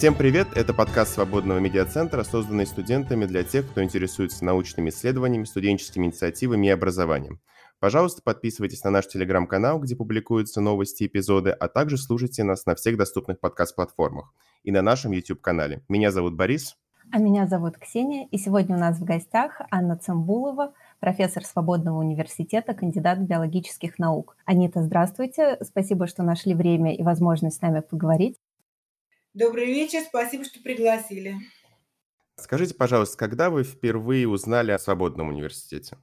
Всем привет! Это подкаст Свободного медиацентра, созданный студентами для тех, кто интересуется научными исследованиями, студенческими инициативами и образованием. Пожалуйста, подписывайтесь на наш телеграм-канал, где публикуются новости и эпизоды, а также слушайте нас на всех доступных подкаст-платформах и на нашем YouTube-канале. Меня зовут Борис. А меня зовут Ксения. И сегодня у нас в гостях Анна Цимбулова, профессор Свободного университета, кандидат биологических наук. Анита, здравствуйте. Спасибо, что нашли время и возможность с нами поговорить. Добрый вечер, спасибо, что пригласили. Скажите, пожалуйста, когда вы впервые узнали о Свободном университете?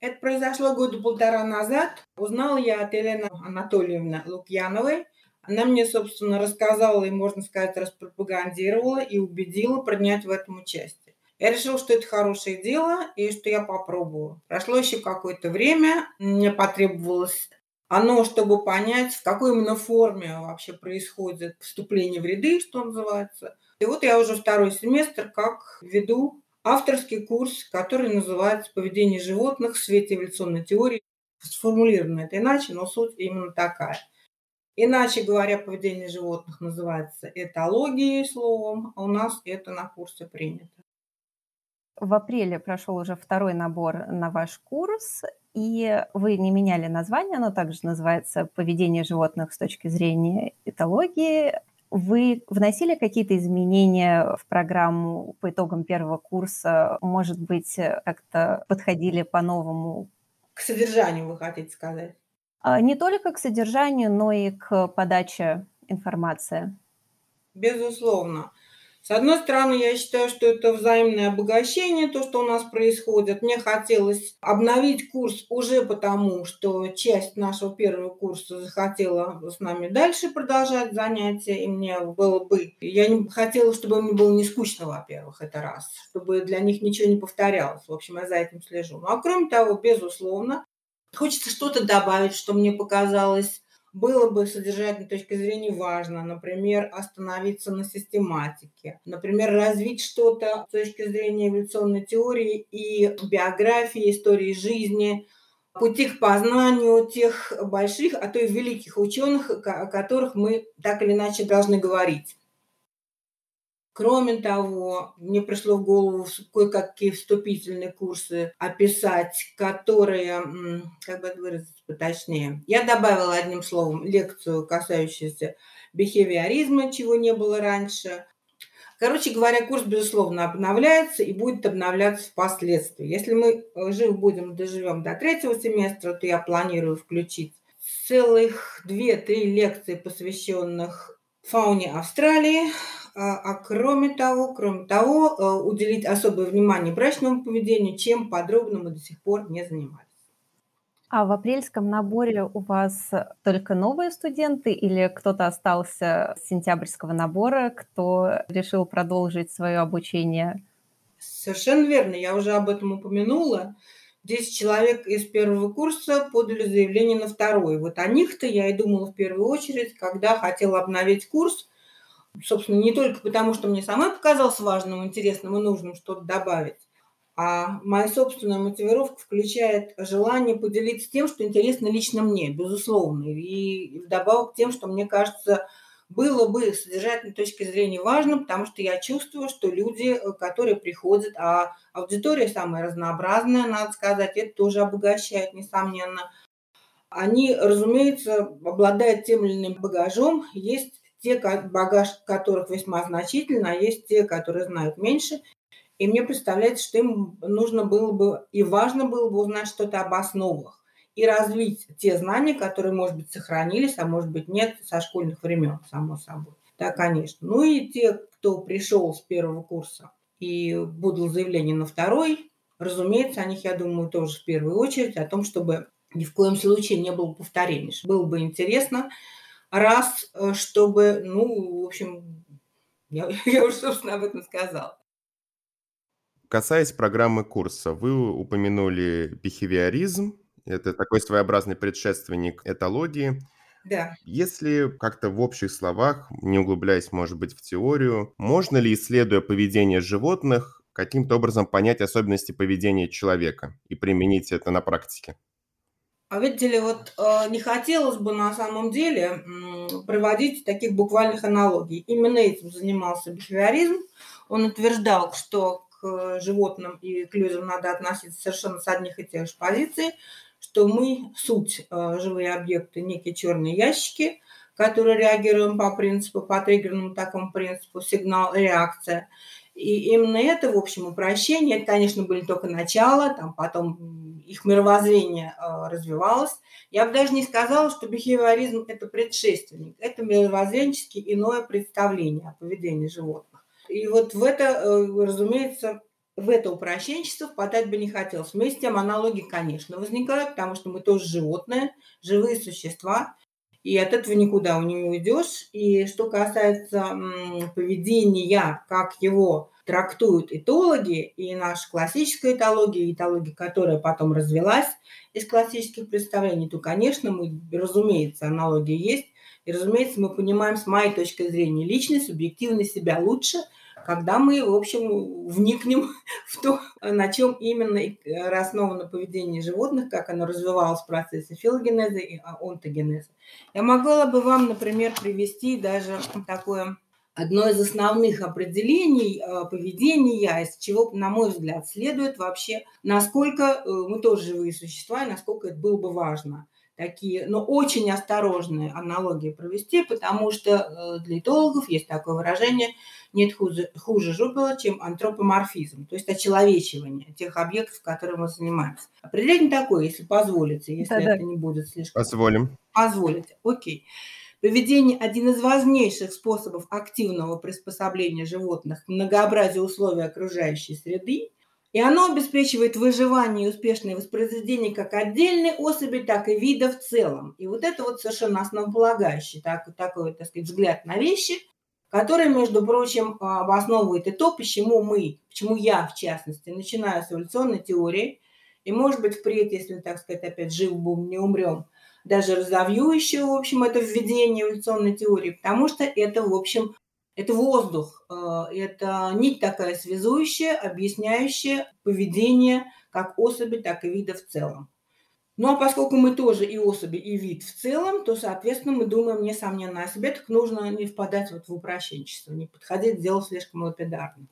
Это произошло года полтора назад. Узнала я от Елены Анатольевны Лукьяновой. Она мне, собственно, рассказала и, можно сказать, распропагандировала и убедила принять в этом участие. Я решила, что это хорошее дело и что я попробую. Прошло еще какое-то время, мне потребовалось... Оно, чтобы понять, в какой именно форме вообще происходит вступление в ряды, что называется. И вот я уже второй семестр как веду авторский курс, который называется «Поведение животных в свете эволюционной теории». Сформулировано это иначе, но суть именно такая. Иначе говоря, поведение животных называется этологией, словом, а у нас это на курсе принято. В апреле прошел уже второй набор на ваш курс, и вы не меняли название, оно также называется «Поведение животных с точки зрения этологии». Вы вносили какие-то изменения в программу по итогам первого курса? Может быть, как-то подходили по-новому? К содержанию, вы хотите сказать? Не только к содержанию, но и к подаче информации. Безусловно. С одной стороны, я считаю, что это взаимное обогащение, то, что у нас происходит. Мне хотелось обновить курс уже потому, что часть нашего первого курса захотела с нами дальше продолжать занятия, и мне было бы... Я не хотела, чтобы мне было не скучно, во-первых, это раз, чтобы для них ничего не повторялось. В общем, я за этим слежу. Ну, а кроме того, безусловно, хочется что-то добавить, что мне показалось... Было бы содержательной точки зрения важно, например, остановиться на систематике, например, развить что-то с точки зрения эволюционной теории и биографии, истории жизни, пути к познанию тех больших, а то и великих ученых, о которых мы так или иначе должны говорить. Кроме того, мне пришло в голову кое-какие вступительные курсы описать, которые, как бы выразиться поточнее. Я добавила одним словом лекцию, касающуюся бихевиоризма, чего не было раньше. Короче говоря, курс, безусловно, обновляется и будет обновляться впоследствии. Если мы доживем до третьего семестра, то я планирую включить целых 2-3 лекции, посвященных фауне Австралии, а кроме того, уделить особое внимание брачному поведению, чем подробно мы до сих пор не занимались. А в апрельском наборе у вас только новые студенты или кто-то остался с сентябрьского набора, кто решил продолжить свое обучение? Совершенно верно, я уже об этом упомянула. 10 человек из первого курса подали заявление на второй. Вот о них-то я и думала в первую очередь, когда хотела обновить курс. Собственно, не только потому, что мне самой показалось важным, интересным и нужным что-то добавить, а моя собственная мотивировка включает желание поделиться тем, что интересно лично мне, безусловно, и вдобавок тем, что, мне кажется, было бы с содержательной точки зрения важно, потому что я чувствую, что люди, которые приходят, а аудитория самая разнообразная, надо сказать, это тоже обогащает, несомненно, они, разумеется, обладают тем или иным багажом, есть те, багаж которых весьма значительно, а есть те, которые знают меньше. И мне представляется, что им нужно было бы и важно было бы узнать что-то об основах и развить те знания, которые, может быть, сохранились, а может быть, нет, со школьных времен, само собой. Да, конечно. Ну и те, кто пришел с первого курса и подал заявление на второй, разумеется, о них, я думаю, тоже в первую очередь, о том, чтобы ни в коем случае не было повторений. Было бы интересно, раз, чтобы, в общем, я уже, собственно, об этом сказала. Касаясь программы курса, вы упомянули бихевиоризм. Это такой своеобразный предшественник этологии. Да. Если как-то в общих словах, не углубляясь, может быть, в теорию, можно ли, исследуя поведение животных, каким-то образом понять особенности поведения человека и применить это на практике? А видите ли, вот не хотелось бы на самом деле приводить таких буквальных аналогий. Именно этим занимался бихевиоризм. Он утверждал, что к животным и к людям надо относиться совершенно с одних и тех же позиций, что мы суть живые объекты, некие черные ящики, которые реагируем по принципу, по триггерному такому принципу сигнал, реакция. И именно это, в общем, упрощение, это, конечно, были только начало, там потом их мировоззрение развивалось. Я бы даже не сказала, что бихевиоризм – это предшественник, это мировоззренчески иное представление о поведении животных. И вот в это, разумеется, в это упрощенчество впадать бы не хотелось. Вместе с тем аналогии, конечно, возникают, потому что мы тоже животные, живые существа, и от этого никуда не уйдешь. И что касается поведения, как его трактуют этологи, и наша классическая этология, и этология, которая потом развилась из классических представлений, то, конечно, мы, разумеется, аналогии есть. И, разумеется, мы понимаем, с моей точки зрения, личность, субъективно себя лучше, когда мы, в общем, вникнем в то, на чем именно основано поведение животных, как оно развивалось в процессе филогенеза и онтогенеза. Я могла бы вам, например, привести даже такое одно из основных определений поведения, из чего, на мой взгляд, следует вообще, насколько мы тоже живые существа и насколько это было бы важно. Такие, но очень осторожные аналогии провести, потому что для этологов есть такое выражение «нет хуже жупела, чем антропоморфизм», то есть очеловечивание тех объектов, которыми мы занимаемся. Определение такое, если позволите, если это не будет слишком... Позволим. Позволите, окей. Поведение – один из важнейших способов активного приспособления животных к многообразию условий окружающей среды, и оно обеспечивает выживание и успешное воспроизведение как отдельной особи, так и вида в целом. И вот это вот совершенно основополагающий такой, так сказать, взгляд на вещи, который, между прочим, обосновывает и то, почему я, в частности, начинаю с эволюционной теории, и, может быть, впредь, если, так сказать, опять жив будем, не умрем, даже разовью еще, в общем, это введение эволюционной теории, потому что это, в общем, это воздух, это нить такая связующая, объясняющая поведение как особи, так и вида в целом. Ну а поскольку мы тоже и особи, и вид в целом, то, соответственно, мы думаем, несомненно, о себе, так нужно не впадать вот в упрощенчество, не подходить к делу слишком лапидарно.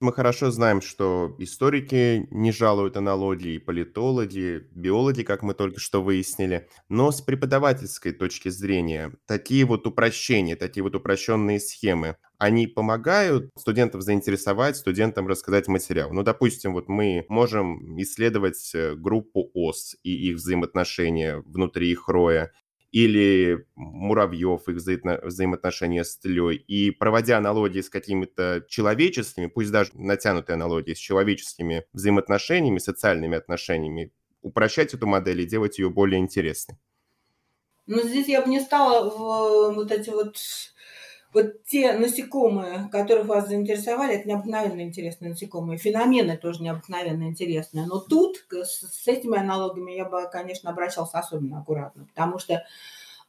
Мы хорошо знаем, что историки не жалуют аналогии, политологи, биологи, как мы только что выяснили. Но с преподавательской точки зрения такие вот упрощения, такие вот упрощенные схемы, они помогают студентов заинтересовать, студентам рассказать материал. Ну, допустим, вот мы можем исследовать группу ос и их взаимоотношения внутри их роя, или муравьев, их взаимоотношения с тлей. И проводя аналогии с какими-то человеческими, пусть даже натянутые аналогии с человеческими взаимоотношениями, социальными отношениями, упрощать эту модель и делать ее более интересной. Но здесь я бы не стала вот те насекомые, которых вас заинтересовали, это необыкновенно интересные насекомые. Феномены тоже необыкновенно интересные. Но тут с этими аналогами я бы, конечно, обращался особенно аккуратно. Потому что,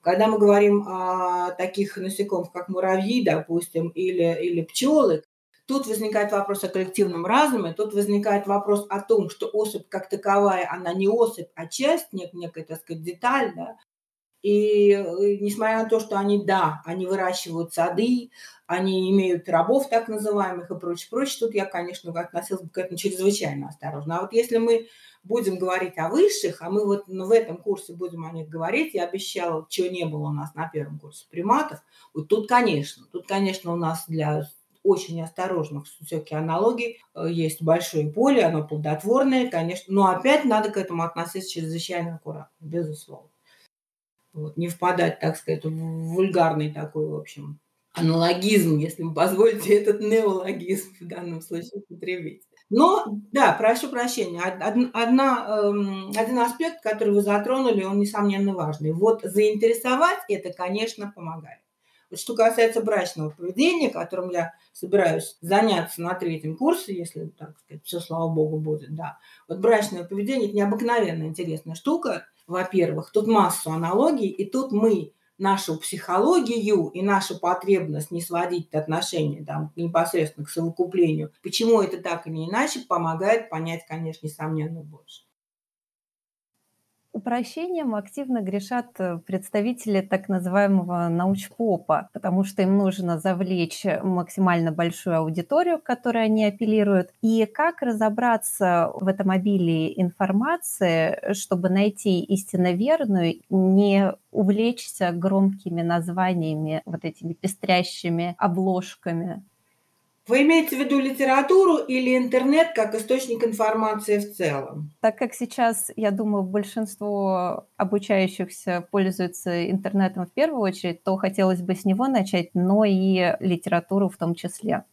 когда мы говорим о таких насекомых, как муравьи, допустим, или пчелы, тут возникает вопрос о коллективном разуме, тут возникает вопрос о том, что особь как таковая, она не особь, а часть, некая, так сказать, деталь, да. И несмотря на то, что они выращивают сады, они имеют рабов так называемых и прочее, тут я, конечно, относилась бы к этому чрезвычайно осторожно. А вот если мы будем говорить о высших, а мы вот в этом курсе будем о них говорить, я обещала, чего не было у нас на первом курсе приматов, вот тут, конечно, у нас для очень осторожных все-таки аналогий есть большое поле, оно плодотворное, конечно, но опять надо к этому относиться чрезвычайно аккуратно, безусловно. Вот, не впадать, так сказать, в вульгарный такой, в общем, аналогизм, если вы позволите этот неологизм в данном случае употребить. Но, да, прошу прощения, один аспект, который вы затронули, он, несомненно, важный. Вот заинтересовать это, конечно, помогает. Вот что касается брачного поведения, которым я собираюсь заняться на третьем курсе, если, так сказать, все, слава богу, будет, да. Вот брачное поведение – это необыкновенно интересная штука. Во-первых, тут массу аналогий, и тут мы нашу психологию и нашу потребность не сводить отношения там, непосредственно к совокуплению, почему это так или иначе, помогает понять, конечно, несомненно, больше. Упрощением активно грешат представители так называемого научпопа, потому что им нужно завлечь максимально большую аудиторию, к которой они апеллируют. И как разобраться в этом обилии информации, чтобы найти истинно верную, не увлечься громкими названиями, вот этими пестрящими обложками? Вы имеете в виду литературу или интернет как источник информации в целом? Так как сейчас, я думаю, большинство обучающихся пользуются интернетом в первую очередь, то хотелось бы с него начать, но и литературу в том числе.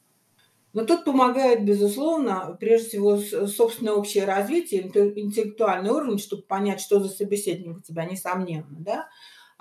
Но тут помогает, безусловно, прежде всего, собственное общее развитие, интеллектуальный уровень, чтобы понять, что за собеседник у тебя, несомненно, да?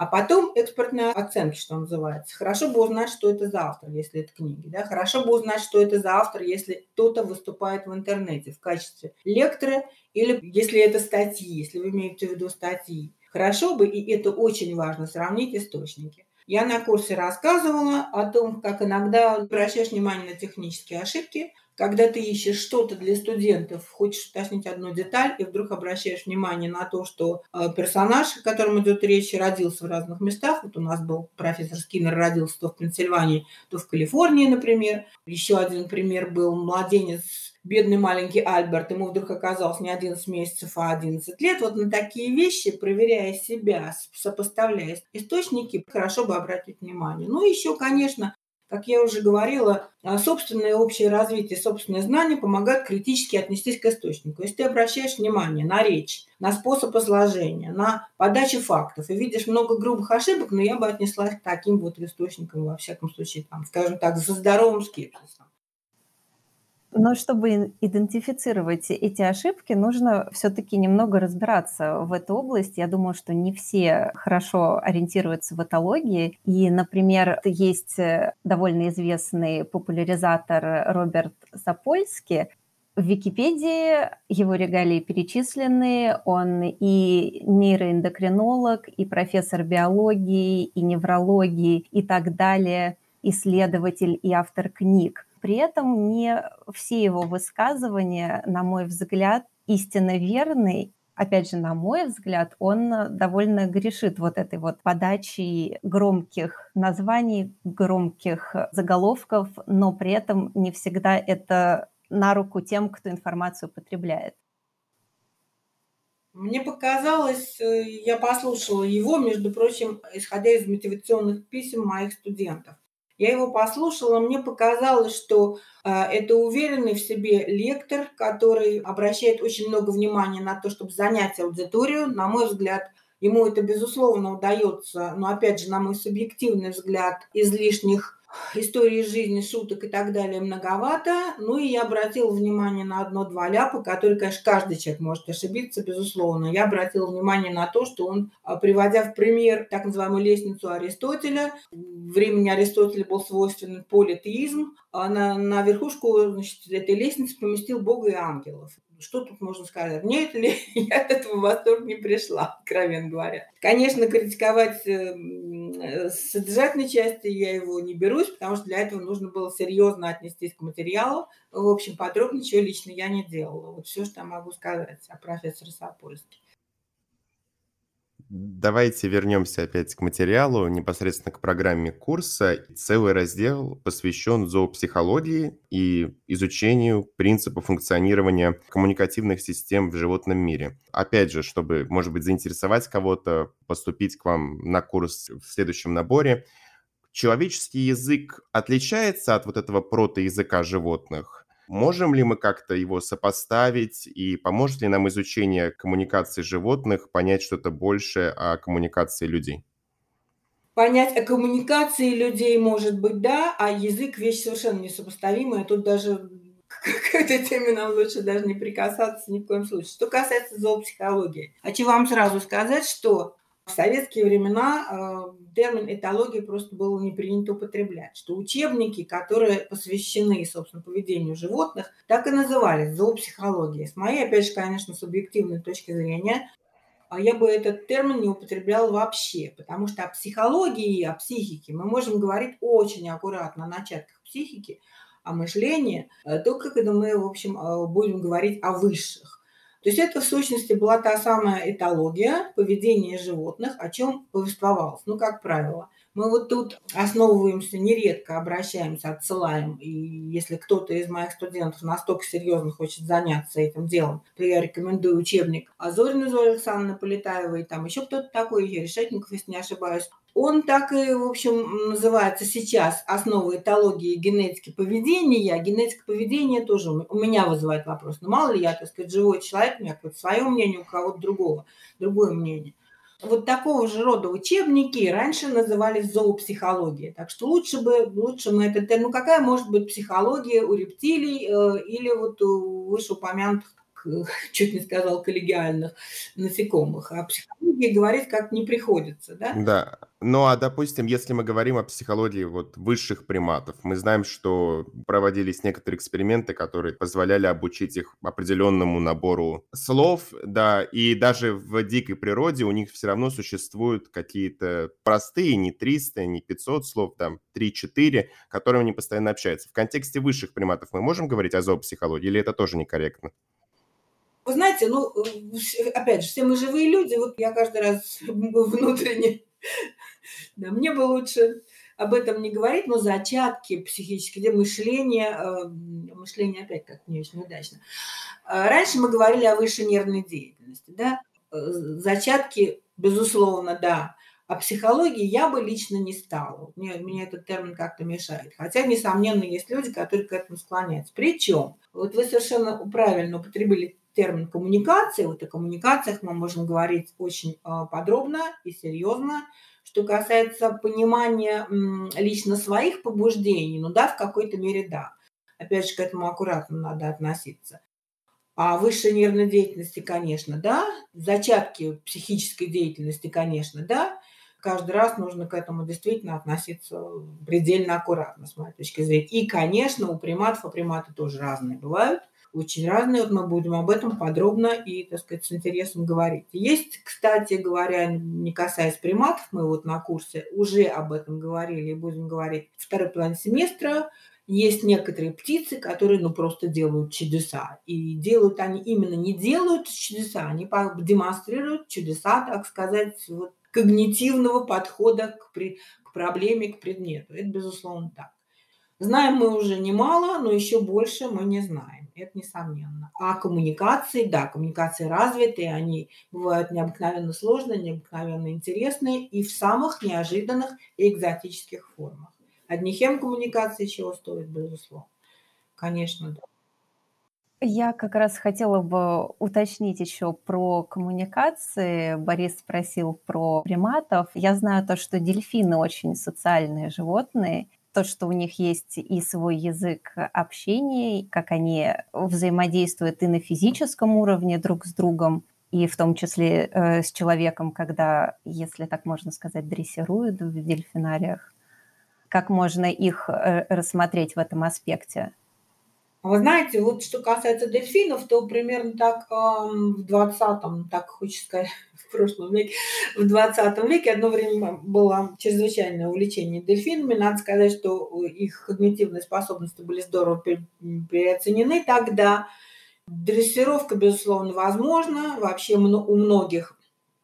А потом экспертные оценки, что называется. Хорошо бы узнать, что это за автор, если это книги. Да? Хорошо бы узнать, что это за автор, если кто-то выступает в интернете в качестве лектора или если это статьи, если вы имеете в виду статьи. Хорошо бы, и это очень важно, сравнить источники. Я на курсе рассказывала о том, как иногда обращаешь внимание на технические ошибки, когда ты ищешь что-то для студентов, хочешь уточнить одну деталь, и вдруг обращаешь внимание на то, что персонаж, о котором идет речь, родился в разных местах. Вот у нас был профессор Скиннер, родился то в Пенсильвании, то в Калифорнии, например. Еще один пример был младенец, бедный маленький Альберт, ему вдруг оказалось не 11 месяцев, а 11 лет. Вот на такие вещи, проверяя себя, сопоставляя источники, хорошо бы обратить внимание. Ну и еще, конечно, как я уже говорила, собственное общее развитие, собственные знания помогают критически отнестись к источнику. Если ты обращаешь внимание на речь, на способ изложения, на подачу фактов и видишь много грубых ошибок, но я бы отнеслась к таким вот источникам, во всяком случае, там, скажем так, со здоровым скепсисом. Но чтобы идентифицировать эти ошибки, нужно все-таки немного разбираться в этой области. Я думаю, что не все хорошо ориентируются в этологии. И, например, есть довольно известный популяризатор Роберт Сапольский. В Википедии его регалии перечислены. Он и нейроэндокринолог, и профессор биологии, и неврологии, и так далее, исследователь и автор книг. При этом не все его высказывания, на мой взгляд, истинно верны. Опять же, на мой взгляд, он довольно грешит вот этой вот подачей громких названий, громких заголовков, но при этом не всегда это на руку тем, кто информацию потребляет. Мне показалось, я послушала его, между прочим, исходя из мотивационных писем моих студентов. Я его послушала, мне показалось, что это уверенный в себе лектор, который обращает очень много внимания на то, чтобы занять аудиторию. На мой взгляд, ему это, безусловно, удается, но, опять же, на мой субъективный взгляд, излишних историй жизни, шуток и так далее многовато. Ну и я обратила внимание на одно-два ляпа, которые, конечно, каждый человек может ошибиться, безусловно. Я обратила внимание на то, что он, приводя в пример так называемую лестницу Аристотеля, времени Аристотеля был свойственен политеизм, на верхушку, значит, этой лестницы поместил Бога и ангелов. Что тут можно сказать? Нет, я от этого в восторг не пришла, откровенно говоря. Конечно, критиковать содержательной части я его не берусь, потому что для этого нужно было серьезно отнестись к материалу. В общем, подробно ничего лично я не делала. Вот все, что я могу сказать о профессоре Сапольском. Давайте вернемся опять к материалу, непосредственно к программе курса. Целый раздел посвящен зоопсихологии и изучению принципов функционирования коммуникативных систем в животном мире. Опять же, чтобы, может быть, заинтересовать кого-то, поступить к вам на курс в следующем наборе. Человеческий язык отличается от вот этого протоязыка животных? Можем ли мы как-то его сопоставить и поможет ли нам изучение коммуникации животных понять что-то большее о коммуникации людей? Понять о коммуникации людей, может быть, да, а язык – вещь совершенно несопоставимая. Тут даже к этой теме нам лучше даже не прикасаться ни в коем случае. Что касается зоопсихологии, хочу вам сразу сказать, что в советские времена термин этология просто было не принято употреблять, что учебники, которые посвящены, собственно, поведению животных, так и назывались зоопсихологией. С моей, опять же, конечно, субъективной точки зрения, я бы этот термин не употреблял вообще, потому что о психологии и о психике мы можем говорить очень аккуратно, о начатках психики, о мышлении, то, когда мы, в общем, будем говорить о высших. То есть это в сущности была та самая этология, поведение животных, о чем повествовалось, как правило. Мы вот тут основываемся, нередко обращаемся, отсылаем. И если кто-то из моих студентов настолько серьезно хочет заняться этим делом, то я рекомендую учебник Зорина Зои Александровны Полетаевой, там еще кто-то такой, я Решетников, если не ошибаюсь. Он так и, в общем, называется сейчас «Основы этологии генетики поведения». Генетика поведения тоже у меня вызывает вопрос. Но мало ли я, так сказать, живой человек, у меня какое-то свое мнение, у кого-то другое мнение. Вот такого же рода учебники раньше назывались зоопсихологией. Так что лучше мы это... какая может быть психология у рептилий или вот у вышеупомянутых, чуть не сказал, коллегиальных насекомых. О психологии говорить как не приходится, да? Да. Ну, а, допустим, если мы говорим о психологии высших приматов, мы знаем, что проводились некоторые эксперименты, которые позволяли обучить их определенному набору слов, да, и даже в дикой природе у них все равно существуют какие-то простые, не 300, не 500 слов, там, 3-4, которыми они постоянно общаются. В контексте высших приматов мы можем говорить о зоопсихологии, или это тоже некорректно? Вы знаете, опять же, все мы живые люди, я каждый раз внутренне... Да, мне бы лучше об этом не говорить, но зачатки психические, мышление опять как-то не очень удачно. Раньше мы говорили о высшей нервной деятельности, да? Зачатки, безусловно, да. О психологии я бы лично не стала. Мне этот термин как-то мешает. Хотя, несомненно, есть люди, которые к этому склоняются. Причем, вы совершенно правильно употребили термин коммуникации. О коммуникациях мы можем говорить очень подробно и серьезно. Что касается понимания лично своих побуждений, в какой-то мере да. Опять же, к этому аккуратно надо относиться. А высшей нервной деятельности, конечно, да. Зачатки психической деятельности, конечно, да. Каждый раз нужно к этому действительно относиться предельно аккуратно, с моей точки зрения. И, конечно, у приматы тоже разные бывают. Очень разные, мы будем об этом подробно и, так сказать, с интересом говорить. Есть, кстати говоря, не касаясь приматов, мы на курсе уже об этом говорили и будем говорить в второй половине семестра, есть некоторые птицы, которые, просто делают чудеса. И делают они именно не делают чудеса, они демонстрируют чудеса, так сказать, когнитивного подхода к проблеме, к предмету. Это, безусловно, так. Знаем мы уже немало, но еще больше мы не знаем. Это несомненно. А коммуникации, да, коммуникации развитые, они бывают необыкновенно сложные, необыкновенно интересные и в самых неожиданных и экзотических формах. Одних коммуникации чего стоит, безусловно. Конечно, да. Я как раз хотела бы уточнить еще про коммуникации. Борис спросил про приматов. Я знаю то, что дельфины очень социальные животные. То, что у них есть и свой язык общения, как они взаимодействуют и на физическом уровне друг с другом, и в том числе с человеком, когда, если так можно сказать, дрессируют в дельфинариях. Как можно их рассмотреть в этом аспекте? Вы знаете, что касается дельфинов, то примерно так в 20 веке одно время было чрезвычайное увлечение дельфинами. Надо сказать, что их когнитивные способности были здорово переоценены. Тогда дрессировка, безусловно, возможна. Вообще у многих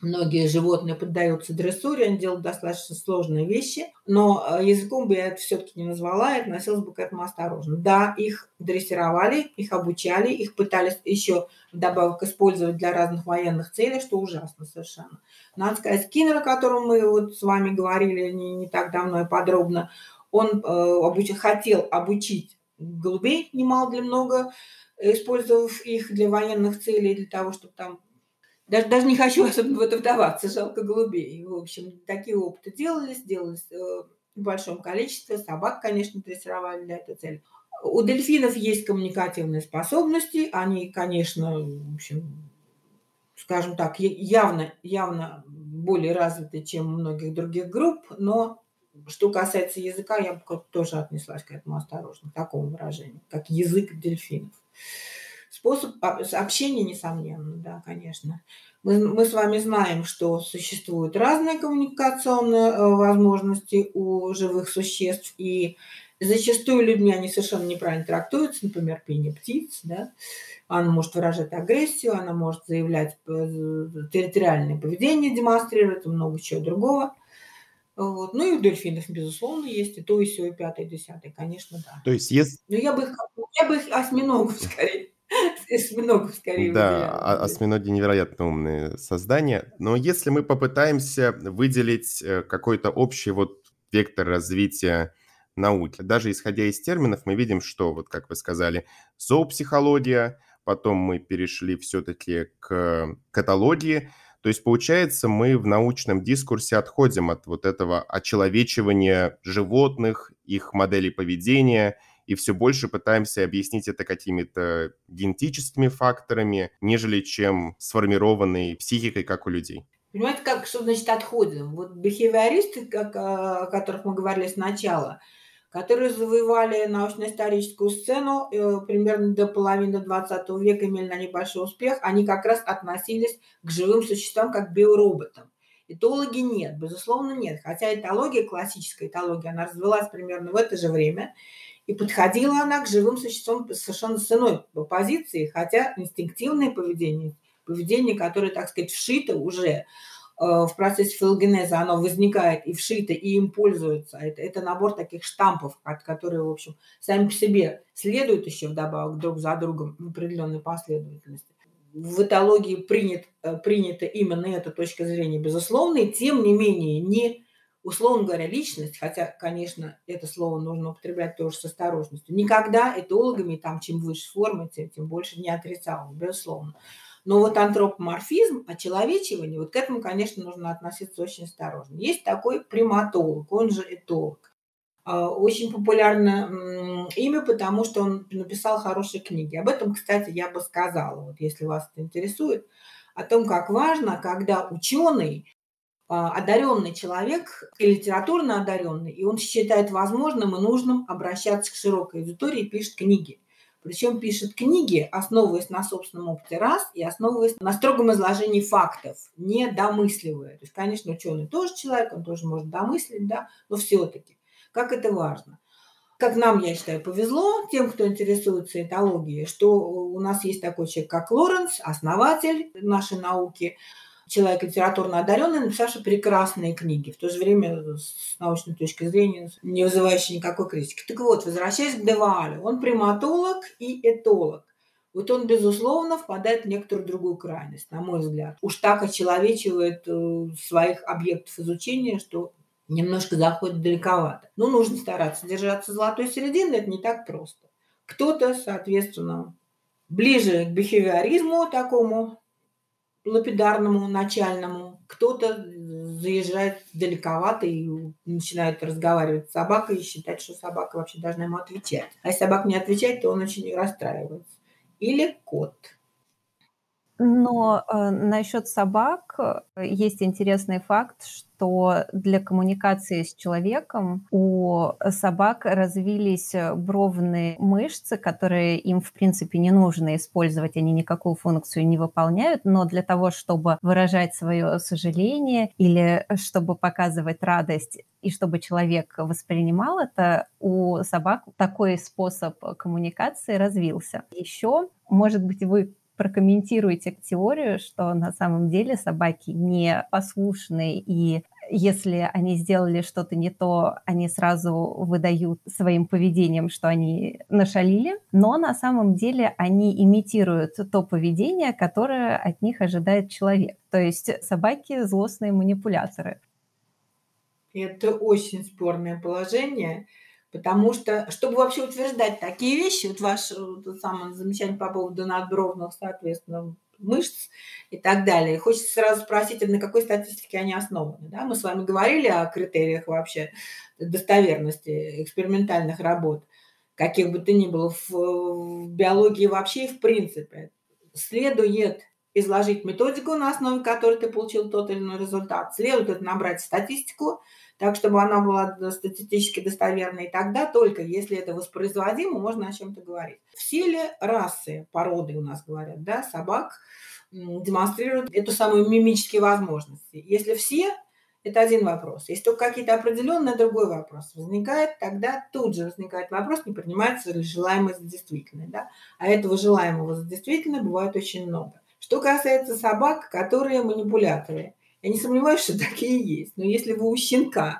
многие животные поддаются дрессуре, они делают достаточно сложные вещи, но языком бы я это все-таки не назвала и относилась бы к этому осторожно. Да, их дрессировали, их обучали, их пытались еще вдобавок использовать для разных военных целей, что ужасно совершенно. Надо сказать, Скиннер, о котором мы с вами говорили не так давно и подробно, он хотел обучить голубей немало для много, использовав их для военных целей, для того, чтобы там... Даже не хочу особенно в это вдаваться, жалко голубей. В общем, такие опыты делались в большом количестве. Собак, конечно, дрессировали для этой цели. У дельфинов есть коммуникативные способности. Они, конечно, в общем, скажем так, явно более развиты, чем у многих других групп. Но что касается языка, я бы тоже отнеслась к этому осторожно, к такому выражению, как язык дельфинов. Способ общения, несомненно, да, конечно. Мы с вами знаем, что существуют разные коммуникационные возможности у живых существ, и Зачастую людьми они совершенно неправильно трактуются, например, пение птиц, да? Она может выражать агрессию, она может заявлять территориальное поведение, демонстрировать и много чего другого. Вот. Ну и у дельфинов, безусловно, есть и то, и сё, и пятое, и десятое, конечно, да. То есть есть... Но я бы их осьминогов скорее. Осьминогов скорее. Да, осьминоги невероятно умные создания. Но если мы попытаемся выделить какой-то общий вот вектор развития науки, даже исходя из терминов, мы видим, что, вот как вы сказали, зоопсихология, потом мы перешли все-таки к этологии. То есть, получается, мы в научном дискурсе отходим от вот этого очеловечивания животных, их моделей поведения, и все больше пытаемся объяснить это какими-то генетическими факторами, нежели чем сформированной психикой, как у людей. Понимаете, как, что значит отходим? Вот бихевиористы, о которых мы говорили сначала, которые завоевали научно-историческую сцену примерно до половины XX века, имели на ней большой успех, они как раз относились к живым существам как к биороботам. Этологи нет, безусловно, нет. Хотя этология, классическая этология, она развилась примерно в это же время, и подходила она к живым существам совершенно с иной позиции, хотя инстинктивное поведение, которое, так сказать, вшито уже в процессе филогенеза, оно возникает и вшито, и им пользуются. Это набор таких штампов, которые, в общем, сами по себе следуют еще вдобавок друг за другом в определенной последовательности. В этологии принята именно эта точка зрения, безусловно, и тем не менее не, условно говоря, личность, хотя, конечно, это слово нужно употреблять тоже с осторожностью, никогда этологами, там, чем выше форма, тем больше не отрицал, безусловно. Но вот антропоморфизм, очеловечивание, вот к этому, конечно, нужно относиться очень осторожно. Есть такой приматолог, он же этолог. Очень популярное имя, потому что он написал хорошие книги. Об этом, кстати, я бы сказала, вот если вас это интересует, о том, как важно, когда ученый, одаренный человек, и литературно одаренный, и он считает возможным и нужным обращаться к широкой аудитории и пишет книги. Причем пишет книги, основываясь на собственном опыте раз и основываясь на строгом изложении фактов, не домысливая. То есть, конечно, ученый тоже человек, он тоже может домыслить, да, но все-таки. Как это важно. Как нам, я считаю, повезло, тем, кто интересуется этологией, что у нас есть такой человек, как Лоренц, основатель нашей науки, человек литературно одаренный, написавший прекрасные книги, в то же время с научной точки зрения не вызывающий никакой критики. Так вот, возвращаясь к Девалю, он приматолог и этолог. Вот он, безусловно, впадает в некоторую другую крайность, на мой взгляд. Уж так очеловечивает своих объектов изучения, что немножко заходит далековато. Но нужно стараться держаться золотой середины, это не так просто. Кто-то, соответственно, ближе к бихевиоризму такому, лапидарному, начальному. Кто-то заезжает далековато и начинает разговаривать с собакой и считать, что собака вообще должна ему отвечать. А если собака не отвечает, то он очень расстраивается. Или кот. Но насчет собак есть интересный факт, что для коммуникации с человеком у собак развились бровные мышцы, которые им, в принципе, не нужно использовать, они никакую функцию не выполняют, но для того, чтобы выражать свое сожаление или чтобы показывать радость, и чтобы человек воспринимал это, у собак такой способ коммуникации развился. Еще, может быть, вы прокомментируйте теорию, что на самом деле собаки не послушны, и если они сделали что-то не то, они сразу выдают своим поведением, что они нашалили, но на самом деле они имитируют то поведение, которое от них ожидает человек. То есть собаки – злостные манипуляторы. Это очень спорное положение. Потому что, чтобы вообще утверждать такие вещи, вот ваше самое замечание по поводу надбровных, соответственно, мышц и так далее, хочется сразу спросить, на какой статистике они основаны. Да? Мы с вами говорили о критериях вообще достоверности экспериментальных работ, каких бы то ни было, в биологии вообще и в принципе. Следует изложить методику, на основе которой ты получил тот или иной результат, следует набрать статистику, так, чтобы она была статистически достоверной, и тогда только, если это воспроизводимо, можно о чем-то говорить. Все ли расы, породы у нас говорят, да, собак демонстрируют эту самую мимические возможности? Если все, Это один вопрос. Если только какие-то определенные, другой вопрос возникает, тогда тут же возникает вопрос, не принимается ли желаемое за действительное. Да? А этого желаемого за действительное бывает очень много. Что касается собак, которые манипуляторы, я не сомневаюсь, что такие есть. Но если вы у щенка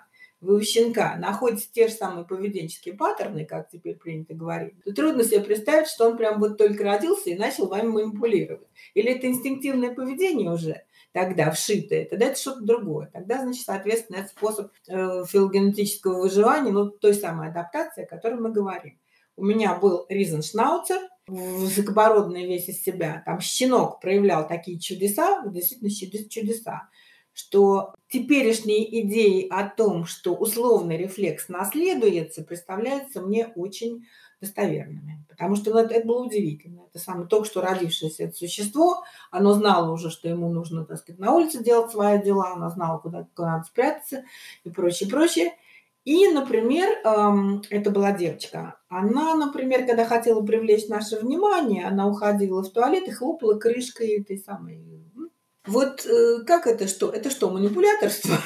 находите те же самые поведенческие паттерны, как теперь принято говорить, то трудно себе представить, что он прям вот только родился и начал вами манипулировать. Или это инстинктивное поведение уже тогда вшитое, тогда это что-то другое. Тогда, значит, соответственно, это способ филогенетического выживания, ну, той самой адаптации, о которой мы говорим. У меня был ризеншнауцер, высокобородный весь из себя. Там щенок проявлял такие чудеса, действительно чудеса, что теперешние идеи о том, что условный рефлекс наследуется, представляются мне очень достоверными. Потому что это было удивительно. Это самое только что родившееся существо, оно знало уже, что ему нужно, так сказать, на улице делать свои дела, оно знало, куда надо спрятаться и прочее, прочее. И, например, это была девочка. Она, например, когда хотела привлечь наше внимание, она уходила в туалет и хлопала крышкой этой самой. Вот как это что? Это что, манипуляторство?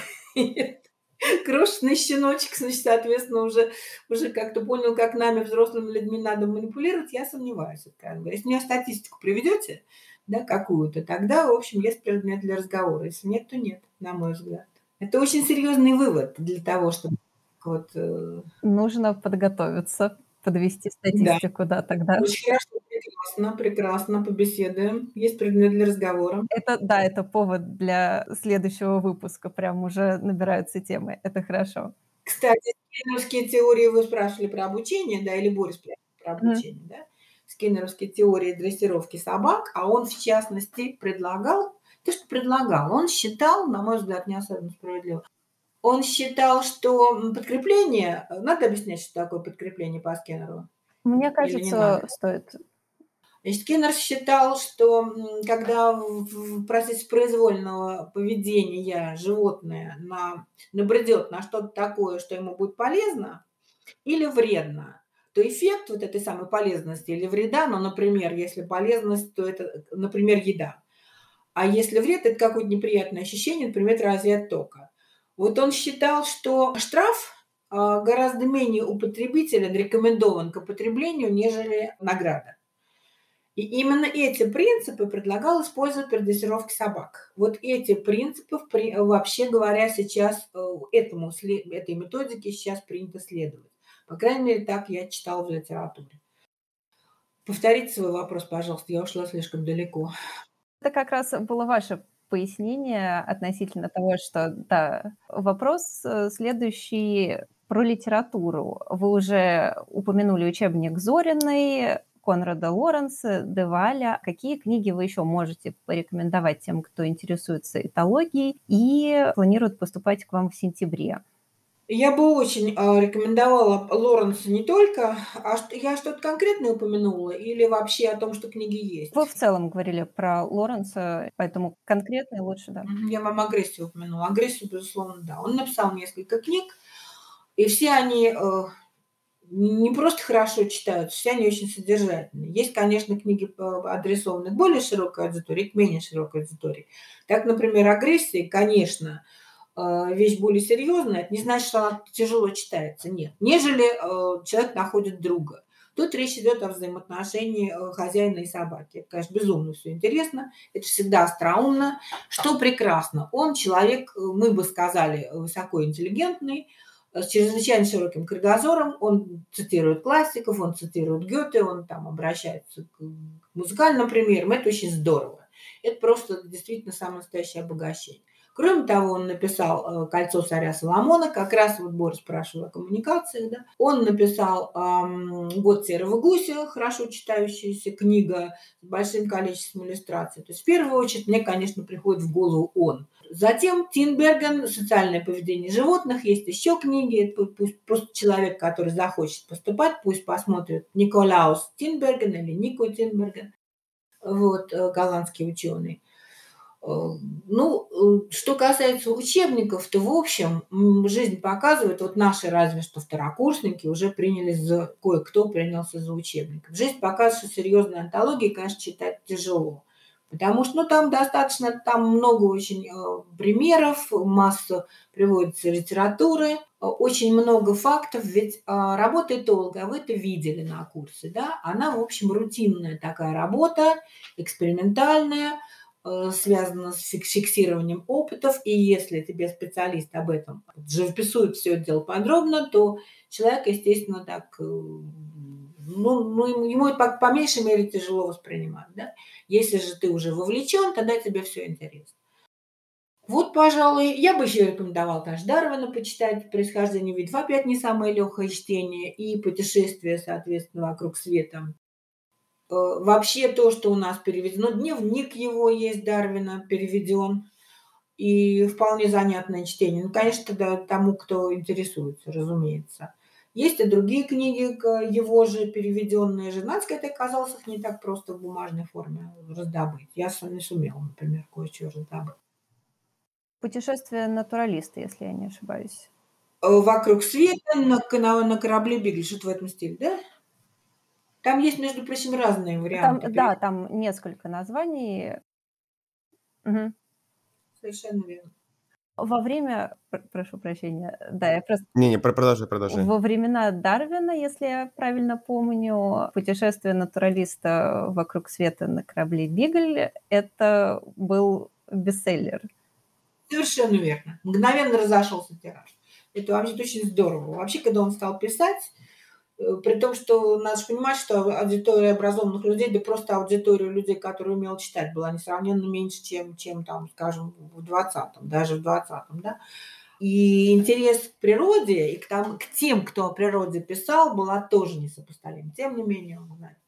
Крошечный щеночек, значит, соответственно, уже как-то понял, как нами, взрослыми людьми, надо манипулировать. Я сомневаюсь. Если мне статистику приведете, да, какую-то, тогда, в общем, есть предмет для разговора. Если нет, то нет, на мой взгляд. Это очень серьезный вывод для того, чтобы... Вот. Нужно подготовиться, подвести статистику, да, тогда. Очень хорошо, прекрасно, побеседуем. Есть предмет для разговора. Это повод для следующего выпуска. Прям уже набираются темы. Это хорошо. Кстати, скиннеровские теории вы спрашивали про обучение, да, или Борис спрашивал про обучение, да? Скиннеровские теории дрессировки собак, а он, в частности, предлагал, он считал, на мой взгляд, не особенно справедливо. Он считал, что подкрепление... Надо объяснять, что такое подкрепление по Скиннеру? Мне кажется, стоит. Скиннер считал, что когда в процессе произвольного поведения животное набредет на что-то такое, что ему будет полезно или вредно, то эффект вот этой самой полезности или вреда, ну, например, если полезность, то это, например, еда. А если вред, это какое-то неприятное ощущение, например, разряд от тока. Вот он считал, что штраф гораздо менее у потребителя рекомендован к употреблению, нежели награда. И именно эти принципы предлагал использовать при дрессировке собак. Вот эти принципы, вообще говоря, сейчас этой методике сейчас принято следовать. По крайней мере, так я читала в литературе. Повторите свой вопрос, пожалуйста, я ушла слишком далеко. Это как раз было ваше пояснение относительно того, что, да, вопрос следующий про литературу. Вы уже упомянули учебник Зориной, Конрада Лоренца, Деваля. Какие книги вы еще можете порекомендовать тем, кто интересуется этологией и планирует поступать к вам в сентябре? Я бы очень рекомендовала Лоренца не только, я что-то конкретное упомянула или вообще о том, что книги есть? Вы в целом говорили про Лоренца, поэтому конкретное лучше, да. Я вам агрессию упомянула. Агрессию, безусловно, да. Он написал несколько книг, и все они не просто хорошо читаются, все они очень содержательные. Есть, конечно, книги, адресованные к более широкой аудитории, к менее широкой аудитории. Так, например, агрессия, конечно, вещь более серьезная, это не значит, что она тяжело читается, нет. Нежели человек находит друга. Тут речь идет о взаимоотношении хозяина и собаки. Это, конечно, безумно все интересно, это всегда остроумно. Что прекрасно, он человек, мы бы сказали, высокоинтеллигентный, с чрезвычайно широким кругозором, он цитирует классиков, он цитирует Гёте, он там обращается к музыкальным примерам, это очень здорово. Это просто действительно самое настоящее обогащение. Кроме того, он написал «Кольцо царя Соломона», как раз вот Борис спрашивал о коммуникациях, да? Он написал «Год серого гуся», хорошо читающаяся книга с большим количеством иллюстраций. То есть в первую очередь мне, конечно, приходит в голову он. Затем Тинберген «Социальное поведение животных». Есть еще книги. Это пусть просто человек, который захочет поступать, пусть посмотрит Николаус Тинберген или Нико Тинберген, вот, голландский ученый. Ну, что касается учебников, то, в общем, жизнь показывает, вот наши разве что второкурсники уже принялись за, кое-кто принялся за учебником. Жизнь показывает, что серьезные антологии, конечно, читать тяжело. Потому что там достаточно, там много очень примеров, масса приводится литературы, очень много фактов, ведь работа этолога, вы это видели на курсе, да, она, в общем, рутинная такая работа, экспериментальная, связана с фиксированием опытов, и если тебе специалист об этом живописует все это дело подробно, то человек, естественно, так... ему по меньшей мере тяжело воспринимать, да? Если же ты уже вовлечен, тогда тебе все интересно. Вот, пожалуй, я бы еще рекомендовала Дарвина почитать «Происхождение видов». Опять не самое легкое чтение и «Путешествие, соответственно, вокруг света». Вообще то, что у нас переведено, дневник его есть Дарвина переведен, и вполне занятное чтение. Ну, конечно, да, тому, кто интересуется, разумеется. Есть и другие книги, его же переведенные. Женатская, это оказалось их не так просто в бумажной форме раздобыть. Я не сумела, например, кое-что раздобыть. «Путешествие натуралиста», если я не ошибаюсь. «Вокруг света на корабле Бигль», что-то в этом стиле, да? Там есть, между прочим, разные варианты. Там, да, там несколько названий. Угу. Совершенно верно. Во время... Прошу прощения. Да, я просто... Продолжай. Во времена Дарвина, если я правильно помню, «Путешествие натуралиста вокруг света на корабле Бигль» — это был бестселлер. Совершенно верно. Мгновенно разошелся тираж. Это вообще очень здорово. Вообще, когда он стал писать, при том, что надо понимать, что аудитория образованных людей, да просто аудитория людей, которые умел читать, была несравненно меньше, чем там, скажем, в 20-м, даже в 20-м, да. И интерес к природе и к тем, кто о природе писал, была тоже несопоставима. Тем не менее,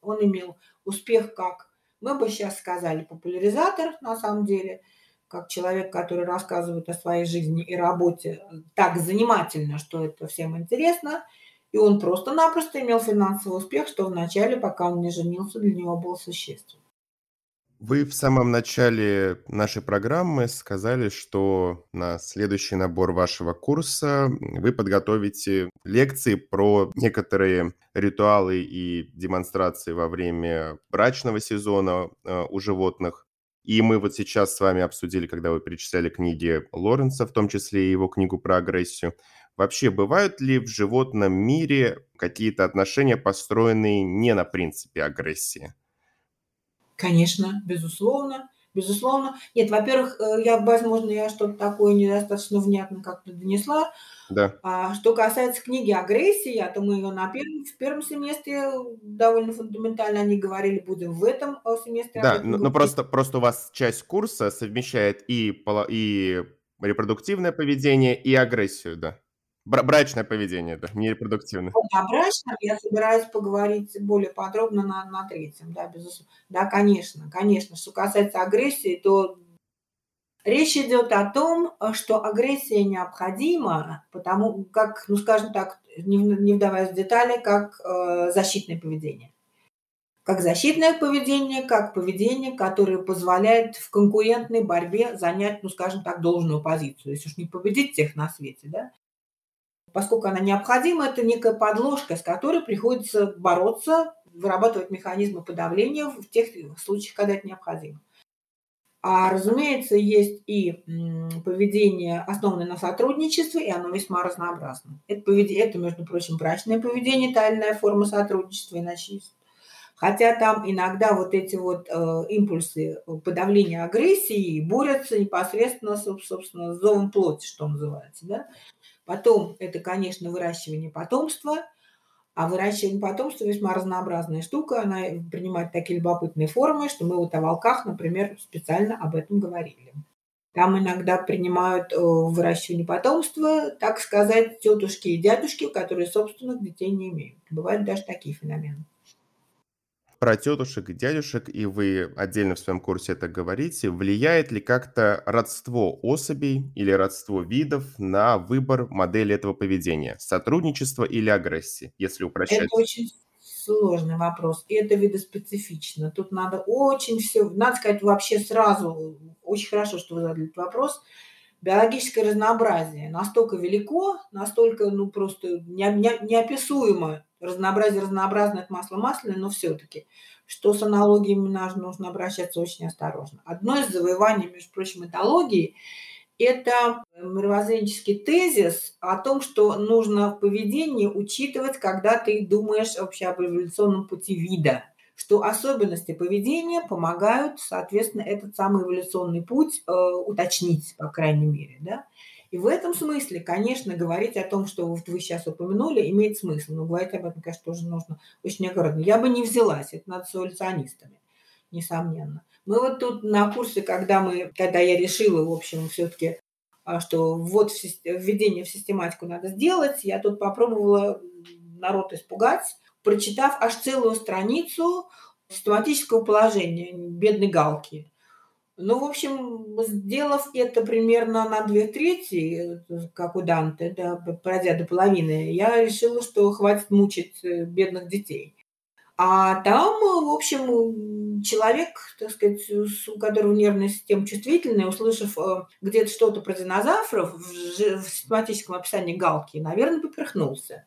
он имел успех как, мы бы сейчас сказали, популяризатор, на самом деле, как человек, который рассказывает о своей жизни и работе так занимательно, что это всем интересно. И он просто-напросто имел финансовый успех, что вначале, пока он не женился, для него было существенно. Вы в самом начале нашей программы сказали, что на следующий набор вашего курса вы подготовите лекции про некоторые ритуалы и демонстрации во время брачного сезона у животных. И мы вот сейчас с вами обсудили, когда вы перечисляли книги Лоренца, в том числе и его книгу про агрессию. Вообще, бывают ли в животном мире какие-то отношения, построенные не на принципе агрессии? Конечно, безусловно. Безусловно. Нет, во-первых, возможно, я что-то такое недостаточно внятно как-то донесла. Да. А что касается книги «Агрессия», то мы ее в первом семестре довольно фундаментально они говорили, будем в этом семестре. Да, но просто у вас часть курса совмещает и репродуктивное поведение, и агрессию, да. Брачное поведение, да, не репродуктивное. Да, брачное я собираюсь поговорить более подробно на третьем, да, безусловно. Да, конечно. Что касается агрессии, то речь идет о том, что агрессия необходима, потому как, скажем так, не вдаваясь в детали, как защитное поведение. Как защитное поведение, как поведение, которое позволяет в конкурентной борьбе занять, скажем так, должную позицию. Если уж не победить всех на свете, да. Поскольку она необходима, это некая подложка, с которой приходится бороться, вырабатывать механизмы подавления в тех случаях, когда это необходимо. А, разумеется, есть и поведение, основанное на сотрудничестве, и оно весьма разнообразно. Это, между прочим, брачное поведение, та или иная форма сотрудничества, иначе есть. Хотя там иногда вот эти вот импульсы подавления агрессии борются непосредственно, собственно, с зовом плоти, что называется, да? Потом это, конечно, выращивание потомства, а выращивание потомства весьма разнообразная штука, она принимает такие любопытные формы, что мы вот о волках, например, специально об этом говорили. Там иногда принимают выращивание потомства, так сказать, тетушки и дядюшки, которые собственных детей не имеют. Бывают даже такие феномены. Про тетушек и дядюшек, и вы отдельно в своем курсе это говорите, влияет ли как-то родство особей или родство видов на выбор модели этого поведения? Сотрудничество или агрессии, если упрощать? Это очень сложный вопрос, и это видоспецифично. Тут надо очень все, надо сказать вообще сразу, очень хорошо, что вы задали этот вопрос. Биологическое разнообразие настолько велико, настолько, просто неописуемо разнообразие разнообразное от масла масляное, но все-таки, что с аналогиями нужно обращаться очень осторожно. Одно из завоеваний, между прочим, этологии – это мировоззренческий тезис о том, что нужно в поведении учитывать, когда ты думаешь вообще об эволюционном пути вида, что особенности поведения помогают, соответственно, этот самый эволюционный путь уточнить, по крайней мере, да. И в этом смысле, конечно, говорить о том, что вы сейчас упомянули, имеет смысл. Но говорить об этом, конечно, тоже нужно очень аккуратно. Я бы не взялась, это надо с эволюционистами, несомненно. Мы вот тут на курсе, когда я решила, в общем, все-таки, что вот введение в систематику надо сделать, я тут попробовала народ испугать, прочитав аж целую страницу систематического положения бедной галки. Ну, в общем, сделав это примерно на 2/3, как у Данте, да, пройдя до половины, я решила, что хватит мучить бедных детей. А там, в общем, человек, так сказать, у которого нервная система чувствительная, услышав где-то что-то про динозавров в систематическом описании галки, наверное, поперхнулся.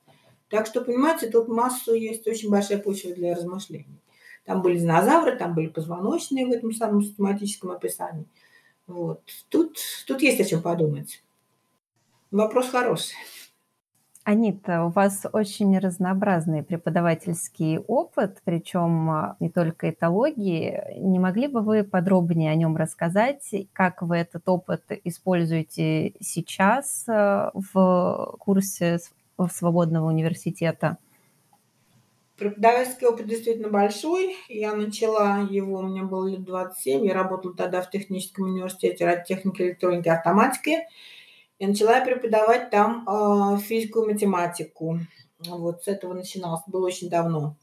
Так что, понимаете, тут массу есть очень большая почва для размышлений. Там были динозавры, там были позвоночные в этом самом систематическом описании. Вот. Тут есть о чем подумать. Вопрос хороший. Анита, у вас очень разнообразный преподавательский опыт, причем не только этологии. Не могли бы вы подробнее о нем рассказать, как вы этот опыт используете сейчас в курсе Свободного университета? Преподавательский опыт действительно большой. Я начала его, мне было лет 27. Я работала тогда в техническом университете радиотехники, электроники, автоматики. И начала я преподавать там физику и математику. Вот с этого начиналось. Было очень давно.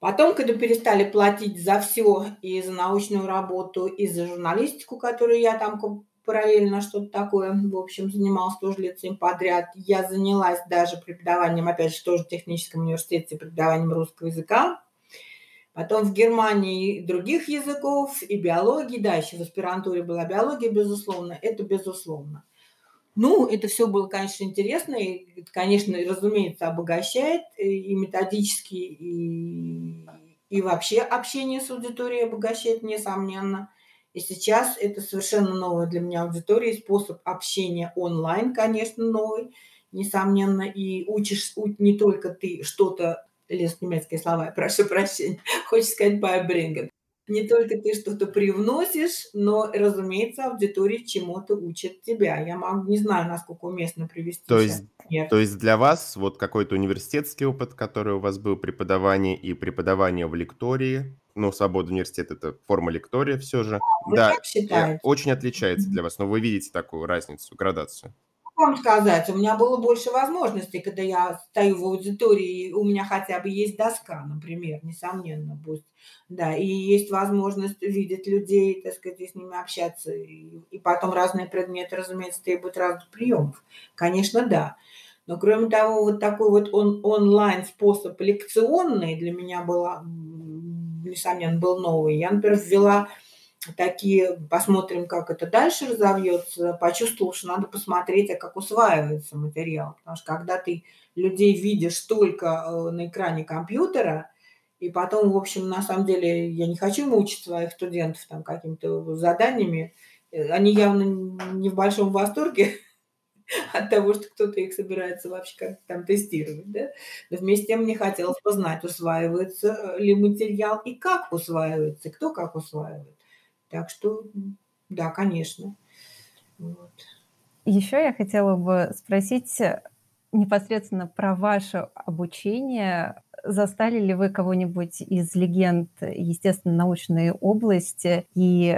Потом, когда перестали платить за все, и за научную работу, и за журналистику, которую я там параллельно что-то такое, в общем, занималась тоже лет 7 подряд. Я занялась даже преподаванием, опять же, тоже в техническом университете, преподаванием русского языка. Потом в Германии других языков, и биологии, да, еще в аспирантуре была биология, безусловно, это безусловно. Ну, это все было, конечно, интересно, и, конечно, разумеется, обогащает и методически, и вообще общение с аудиторией обогащает, несомненно. И сейчас это совершенно новая для меня аудитория, способ общения онлайн, конечно, новый, несомненно. И учишь не только ты что-то, лез немецкие слова, прошу прощения, хочешь сказать «байбрингер». Не только ты что-то привносишь, но, разумеется, аудитория чему-то учит тебя. Я не знаю, насколько уместно привести. То есть для вас вот какой-то университетский опыт, который у вас был, преподавание и преподавание в лектории, ну, Свободный университет – это форма лектория все же. Вы да, так очень отличается для вас, но вы видите такую разницу, градацию. Вам сказать, у меня было больше возможностей, когда я стою в аудитории, у меня хотя бы есть доска, например, несомненно, будет. Да, и есть возможность видеть людей, так сказать, с ними общаться, и потом разные предметы, разумеется, требуют разных приемов. Конечно, да. Но, кроме того, вот такой вот онлайн-способ лекционный для меня несомненно, был новый. Я, например, ввела такие, посмотрим, как это дальше разовьется, почувствовала, что надо посмотреть, как усваивается материал. Потому что когда ты людей видишь только на экране компьютера, и потом, в общем, на самом деле, я не хочу мучить своих студентов там какими-то заданиями, они явно не в большом восторге от того, что кто-то их собирается вообще как-то там тестировать, да? Но вместе с тем мне хотелось познать, усваивается ли материал и как усваивается, и кто как усваивает. Так что, да, конечно. Вот. Еще я хотела бы спросить непосредственно про ваше обучение. Застали ли вы кого-нибудь из легенд естественно-научной области и...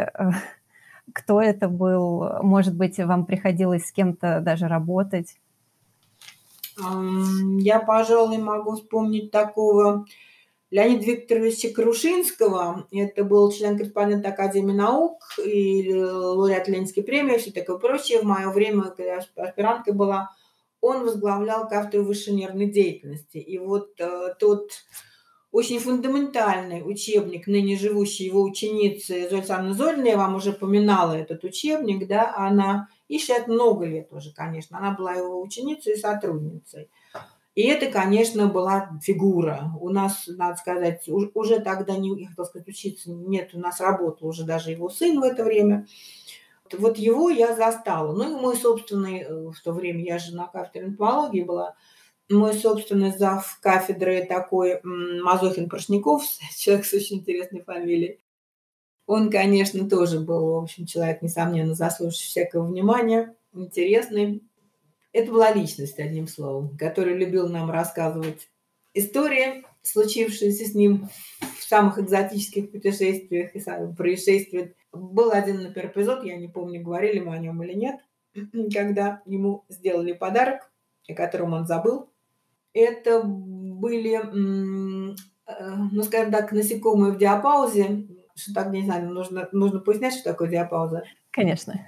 Кто это был? Может быть, вам приходилось с кем-то даже работать? Я, пожалуй, могу вспомнить такого Леонида Викторовича Крушинского. Это был член-корреспондент Академии наук и лауреат Ленинской премии и все такое прочее. В мое время, когда я аспиранткой была, он возглавлял кафедру высшей нервной деятельности. И вот тот... Очень фундаментальный учебник, ныне живущей его ученицы Зоя Александровна Зорина, я вам уже поминала этот учебник, да, она, и сейчас много лет уже, конечно, она была его ученицей и сотрудницей. И это, конечно, была фигура. У нас, надо сказать, уже тогда, не хотел сказать, учиться нет, у нас работал уже даже его сын в это время. Вот его я застала. Ну и мой собственный, в то время я же на кафедре энтомологии была, мой собственный зав кафедры такой Мазохин Поршняков, человек с очень интересной фамилией. Он, конечно, тоже был, в общем, человек, несомненно, заслуживающий всякого внимания, интересный. Это была личность, одним словом, который любил нам рассказывать истории, случившиеся с ним в самых экзотических путешествиях и происшествиях. Был один, например, эпизод, я не помню, говорили мы о нем или нет, когда ему сделали подарок, о котором он забыл. Это были, ну, скажем так, насекомые в диапаузе. Что так, не знаю, нужно пояснять, что такое диапауза. Конечно.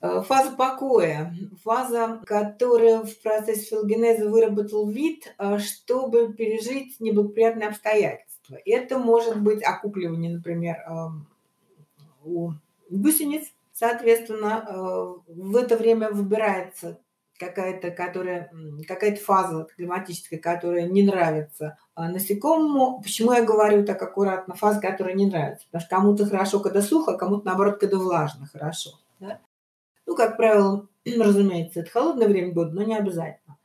Фаза покоя. Фаза, которую в процессе филогенеза выработал вид, чтобы пережить неблагоприятные обстоятельства. Это может быть окукливание, например, у гусениц. Соответственно, в это время выбирается какая-то фаза климатическая, которая не нравится насекомому. Почему я говорю так аккуратно? Фаза, которая не нравится. Потому что кому-то хорошо, когда сухо, а кому-то, наоборот, когда влажно хорошо. Да? Ну, как правило, разумеется, это холодное время года, но не обязательно.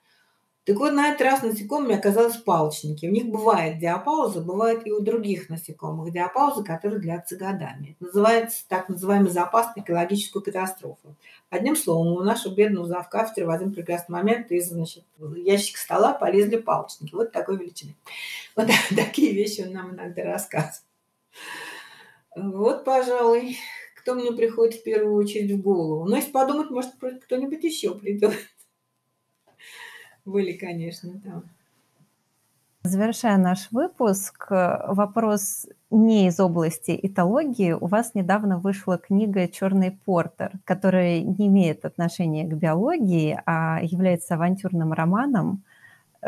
Так вот, на этот раз насекомыми оказались палочники. У них бывает диапауза, бывает и у других насекомых диапауза, которые длятся годами. Это называется так называемый запас на экологическую катастрофу. Одним словом, у нашего бедного завкафедры в один прекрасный момент из, значит, ящика стола полезли палочники. Вот такой величины. Вот такие вещи он нам иногда рассказывает. Вот, пожалуй, кто мне приходит в первую очередь в голову. Но если подумать, может, кто-нибудь еще придет. Были, конечно, да. Завершая наш выпуск, вопрос не из области этологии. У вас недавно вышла книга «Черный портер», которая не имеет отношения к биологии, а является авантюрным романом.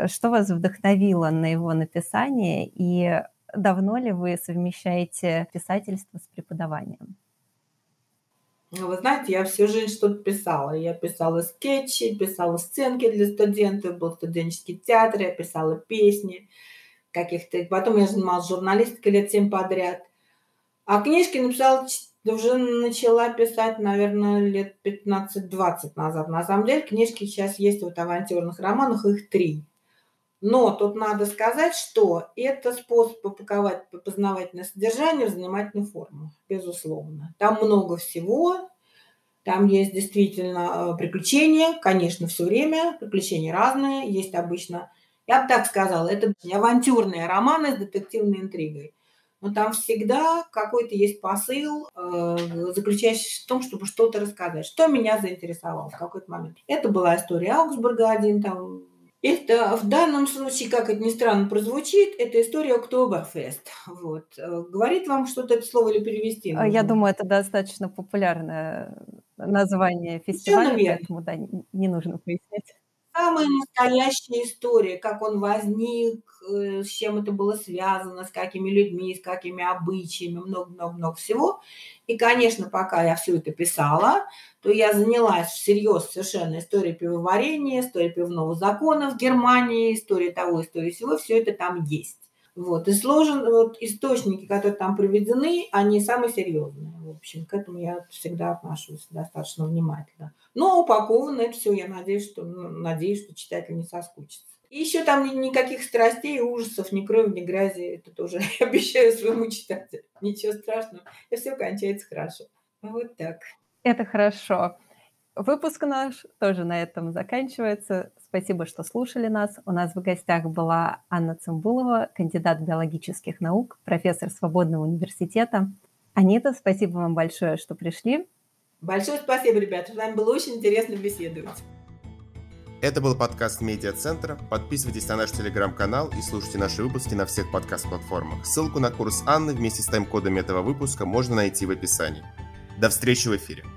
Что вас вдохновило на его написание? И давно ли вы совмещаете писательство с преподаванием? Вы знаете, я всю жизнь что-то писала. Я писала скетчи, писала сценки для студентов, был студенческий театр, я писала песни каких-то. Потом я занималась журналистикой лет 7 подряд. А книжки написала, уже начала писать, наверное, лет 15-20 назад. На самом деле книжки сейчас есть вот в авантюрных романах, их 3. Но тут надо сказать, что это способ упаковать познавательное содержание в занимательную форму, безусловно. Там много всего, там есть действительно приключения, конечно, все время, приключения разные, есть обычно, я бы так сказала, это авантюрные романы с детективной интригой. Но там всегда какой-то есть посыл, заключающийся в том, чтобы что-то рассказать, что меня заинтересовало в какой-то момент. Это была история Аугсберга один, там, это в данном случае, как это ни странно прозвучит, это история Октоберфест. Вот. Говорит вам что-то это слово или перевести? Нужно? Я думаю, это достаточно популярное название фестиваля, поэтому да, не нужно пояснять. Самая настоящая история, как он возник, с чем это было связано, с какими людьми, с какими обычаями, много-много-много всего. И, конечно, пока я все это писала, то я занялась всерьез совершенно историей пивоварения, историей пивного закона в Германии, историей того, историей всего, все это там есть. Вот. И сложен, вот, источники, которые там приведены, они самые серьезные. В общем, к этому я всегда отношусь достаточно внимательно. Но упаковано это все, я надеюсь, что читатель не соскучится. И еще там никаких страстей, ужасов, ни крови, ни грязи. Это тоже обещаю своему читателю. Ничего страшного. И все кончается хорошо. Вот так. Это хорошо. Выпуск наш тоже на этом заканчивается. Спасибо, что слушали нас. У нас в гостях была Анна Цимбулова, кандидат биологических наук, профессор Свободного университета. Анита, спасибо вам большое, что пришли. Большое спасибо, ребята. С вами было очень интересно беседовать. Это был подкаст Медиа-центра. Подписывайтесь на наш телеграм-канал и слушайте наши выпуски на всех подкаст-платформах. Ссылку на курс Анны вместе с тайм-кодом этого выпуска можно найти в описании. До встречи в эфире.